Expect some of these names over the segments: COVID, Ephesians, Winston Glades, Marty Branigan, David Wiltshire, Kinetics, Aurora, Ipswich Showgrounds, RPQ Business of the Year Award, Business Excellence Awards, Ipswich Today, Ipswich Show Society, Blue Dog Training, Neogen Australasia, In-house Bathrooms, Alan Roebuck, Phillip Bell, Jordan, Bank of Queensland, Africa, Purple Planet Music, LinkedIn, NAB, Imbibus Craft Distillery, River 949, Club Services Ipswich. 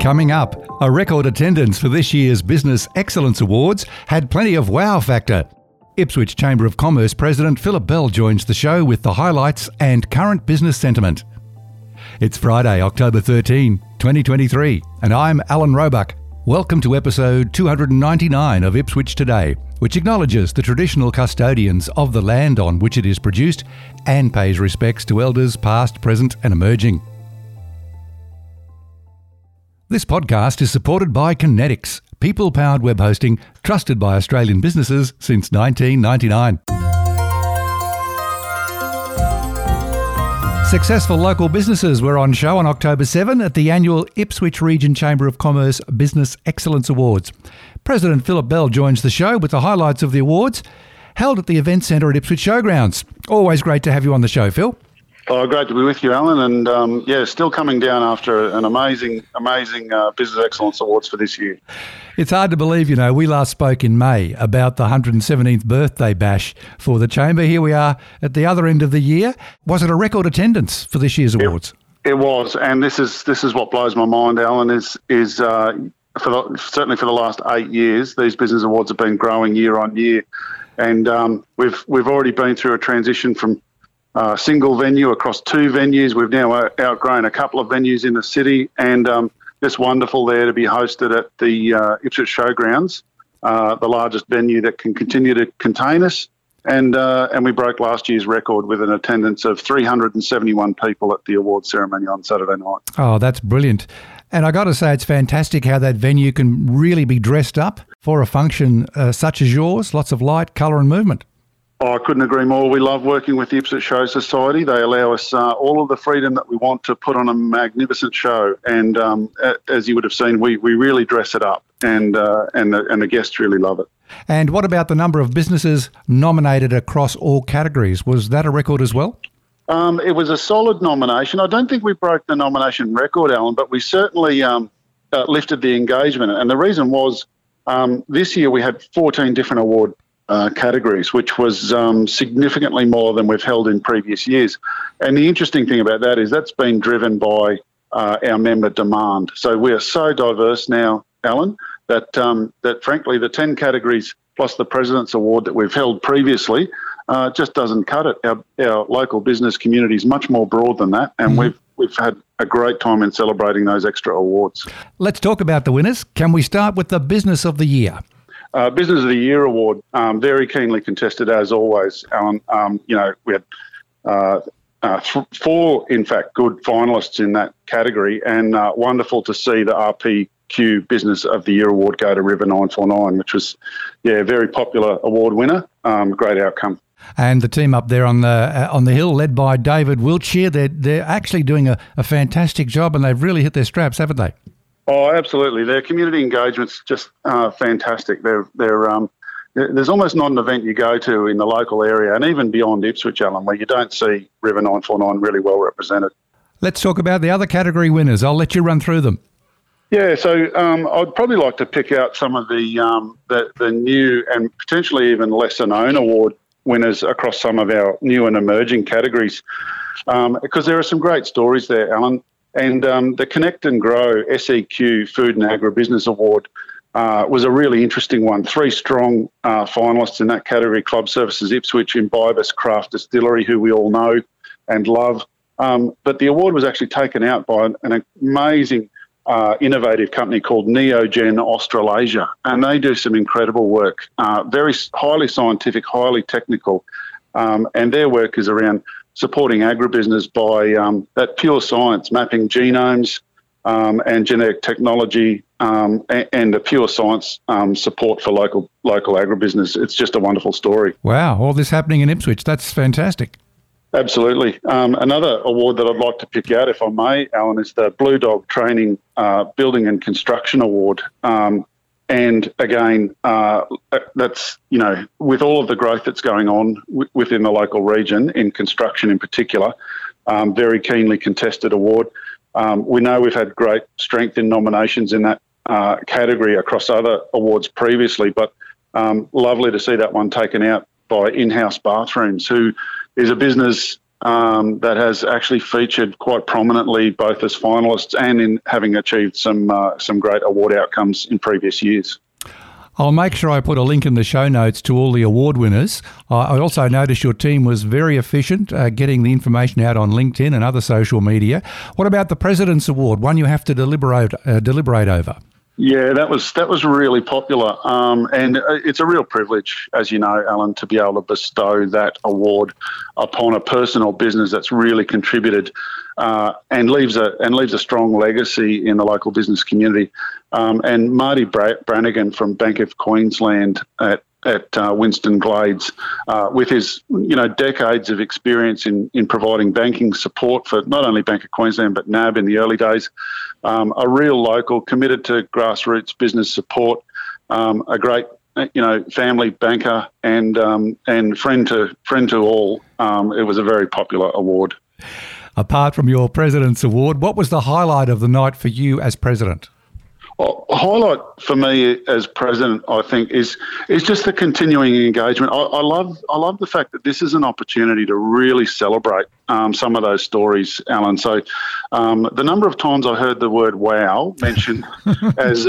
Coming up, a record attendance for this year's Business Excellence Awards had plenty of wow factor. Ipswich Chamber of Commerce President Phillip Bell joins the show with the highlights and current business sentiment. It's Friday, October 13, 2023, and I'm Alan Roebuck. Welcome to episode 299 of Ipswich Today, which acknowledges the traditional custodians of the land on which it is produced and pays respects to elders past, present and emerging. This podcast is supported by Kinetics, people-powered web hosting trusted by Australian businesses since 1999. Successful local businesses were on show on October 7 at the annual Ipswich Region Chamber of Commerce Business Excellence Awards. President Phillip Bell joins the show with the highlights of the awards held at the event centre at Ipswich Showgrounds. Always great to have you on the show, Phil. Oh, great to be with you, Alan, and still coming down after an amazing Business Excellence Awards for this year. It's hard to believe, you know, we last spoke in May about the 117th birthday bash for the Chamber. Here we are at the other end of the year. Was it a record attendance for this year's awards? It was, and this is what blows my mind, Alan, is certainly for the last 8 years, these Business Awards have been growing year on year, and we've already been through a transition from single venue across two venues. We've now outgrown a couple of venues in the city, and it's wonderful there to be hosted at the Ipswich Showgrounds, the largest venue that can continue to contain us. And we broke last year's record with an attendance of 371 people at the award ceremony on Saturday night. Oh, that's brilliant. And I got to say, it's fantastic how that venue can really be dressed up for a function such as yours. Lots of light, colour and movement. Oh, I couldn't agree more. We love working with the Ipswich Show Society. They allow us all of the freedom that we want to put on a magnificent show. And as you would have seen, we really dress it up, and the guests really love it. And what about the number of businesses nominated across all categories? Was that a record as well? It was a solid nomination. I don't think we broke the nomination record, Alan, but we certainly lifted the engagement. And the reason was this year we had 14 different award categories, which was significantly more than we've held in previous years. And the interesting thing about that is that's been driven by our member demand. So we are so diverse now, Alan, that that frankly the 10 categories plus the President's Award that we've held previously just doesn't cut it. Our local business community is much more broad than that, and we've had a great time in celebrating those extra awards. Let's talk about the winners. Can we start with the Business of the Year? Business of the Year Award, very keenly contested as always, Alan. We had four, in fact, good finalists in that category, and wonderful to see the RPQ Business of the Year Award go to River 949, which was, a very popular award winner. Great outcome. And the team up there on the hill, led by David Wiltshire, they're actually doing a fantastic job, and they've really hit their straps, haven't they? Oh, absolutely. Their community engagement's just fantastic. There's almost not an event you go to in the local area and even beyond Ipswich, Alan, where you don't see River 949 really well represented. Let's talk about the other category winners. I'll let you run through them. Yeah, so I'd probably like to pick out some of the new and potentially even lesser known award winners across some of our new and emerging categories, because there are some great stories there, Alan. And the Connect and Grow SEQ Food and Agribusiness Award was a really interesting one. Three strong finalists in that category: Club Services Ipswich, Imbibus Craft Distillery, who we all know and love. But the award was actually taken out by an amazing innovative company called Neogen Australasia, and they do some incredible work, very highly scientific, highly technical, and their work is around supporting agribusiness by that pure science, mapping genomes and genetic technology, and the pure science support for local agribusiness. It's just a wonderful story. Wow, all this happening in Ipswich. That's fantastic. Absolutely. Another award that I'd like to pick out, if I may, Alan, is the Blue Dog Training Building and Construction Award. And again, that's, you know, with all of the growth that's going on within the local region, in construction in particular, very keenly contested award. We know we've had great strength in nominations in that category across other awards previously, but lovely to see that one taken out by In-House Bathrooms, who is a business that has actually featured quite prominently both as finalists and in having achieved some great award outcomes in previous years. I'll make sure I put a link in the show notes to all the award winners. I also noticed your team was very efficient getting the information out on LinkedIn and other social media. What about the President's Award, one you have to deliberate over? Yeah, that was really popular, and it's a real privilege, as you know, Alan, to be able to bestow that award upon a person or business that's really contributed and leaves a strong legacy in the local business community. And Marty Branigan from Bank of Queensland at Winston Glades, with his decades of experience in providing banking support for not only Bank of Queensland but NAB in the early days. A real local, committed to grassroots business support, a great, family banker and friend to all. It was a very popular award. Apart from your President's Award, what was the highlight of the night for you as President? Well, highlight for me as President, I think, is just the continuing engagement. I love the fact that this is an opportunity to really celebrate some of those stories, Alan. So the number of times I heard the word "wow" mentioned as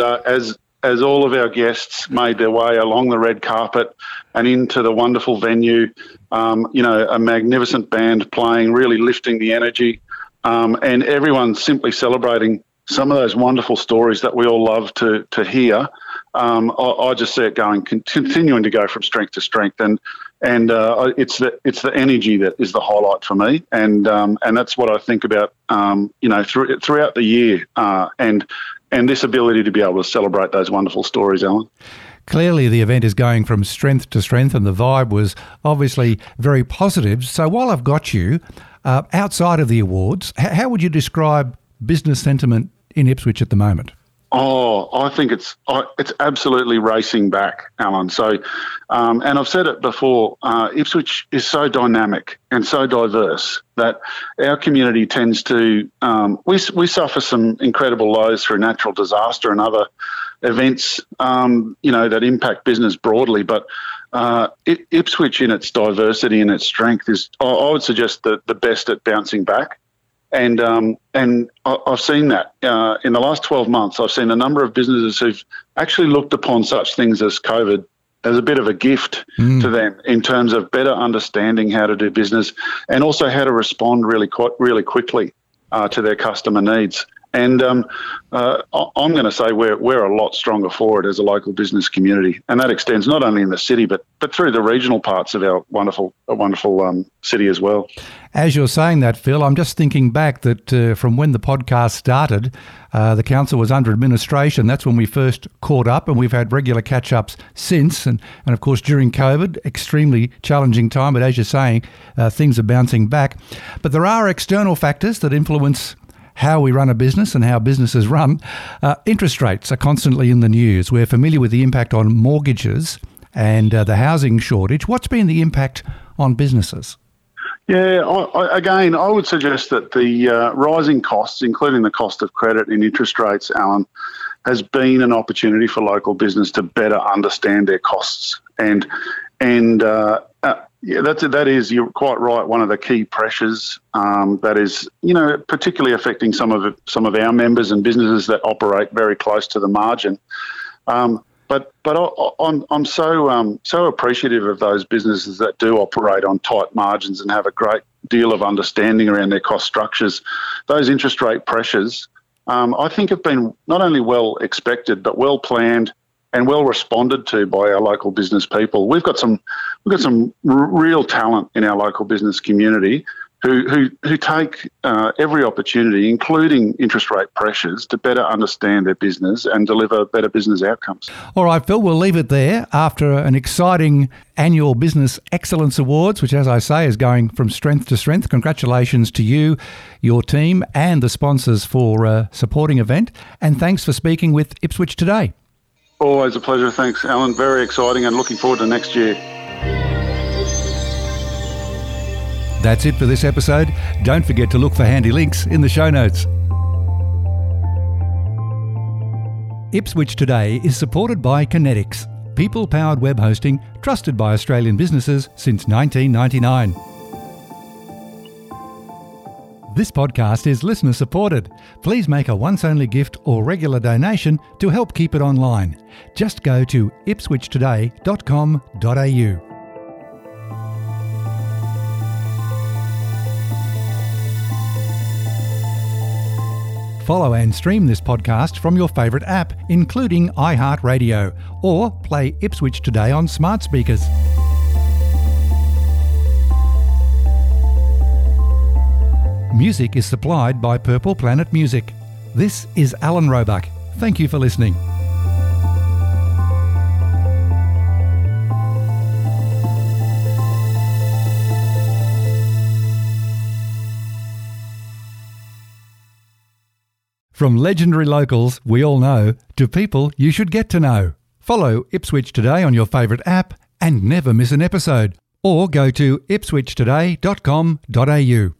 all of our guests made their way along the red carpet and into the wonderful venue, a magnificent band playing, really lifting the energy, and everyone simply celebrating some of those wonderful stories that we all love to hear. I just see it continuing to go from strength to strength, and it's the energy that is the highlight for me, and that's what I think about throughout the year, and this ability to be able to celebrate those wonderful stories, Alan. Clearly, the event is going from strength to strength, and the vibe was obviously very positive. So while I've got you, outside of the awards, how would you describe business sentiment in Ipswich at the moment? Oh, I think it's absolutely racing back, Alan. So, and I've said it before, Ipswich is so dynamic and so diverse that our community tends to, we suffer some incredible lows through natural disaster and other events, that impact business broadly. But Ipswich in its diversity and its strength is, I would suggest, the best at bouncing back. And I've seen that in the last 12 months. I've seen a number of businesses who've actually looked upon such things as COVID as a bit of a gift to them in terms of better understanding how to do business and also how to respond really quickly to their customer needs. And I'm going to say we're a lot stronger for it as a local business community, and that extends not only in the city but through the regional parts of our wonderful city as well. As you're saying that, Phil, I'm just thinking back that from when the podcast started, the council was under administration. That's when we first caught up, and we've had regular catch-ups since. And of course, during COVID, extremely challenging time. But as you're saying, things are bouncing back. But there are external factors that influence how we run a business and how businesses run. Interest rates are constantly in the news. We're familiar with the impact on mortgages and the housing shortage. What's been the impact on businesses? Yeah, I would suggest that the rising costs, including the cost of credit and interest rates, Alan, has been an opportunity for local business to better understand their costs. Yeah, that is, you're quite right, one of the key pressures that is, particularly affecting some of our members and businesses that operate very close to the margin. But I'm so appreciative of those businesses that do operate on tight margins and have a great deal of understanding around their cost structures. Those interest rate pressures I think have been not only well expected but well planned and well responded to by our local business people. We've got some real talent in our local business community who take every opportunity, including interest rate pressures, to better understand their business and deliver better business outcomes. All right, Phil, we'll leave it there after an exciting annual Business Excellence Awards, which, as I say, is going from strength to strength. Congratulations to you, your team and the sponsors for supporting event. And thanks for speaking with Ipswich Today. Always a pleasure. Thanks, Alan. Very exciting and looking forward to next year. That's it for this episode. Don't forget to look for handy links in the show notes. Ipswich Today is supported by Kinetics, people-powered web hosting trusted by Australian businesses since 1999. This podcast is listener-supported. Please make a once-only gift or regular donation to help keep it online. Just go to ipswichtoday.com.au. Follow and stream this podcast from your favourite app, including iHeartRadio, or play Ipswich Today on smart speakers. Music is supplied by Purple Planet Music. This is Alan Roebuck. Thank you for listening. From legendary locals we all know to people you should get to know. Follow Ipswich Today on your favourite app and never miss an episode. Or go to ipswichtoday.com.au.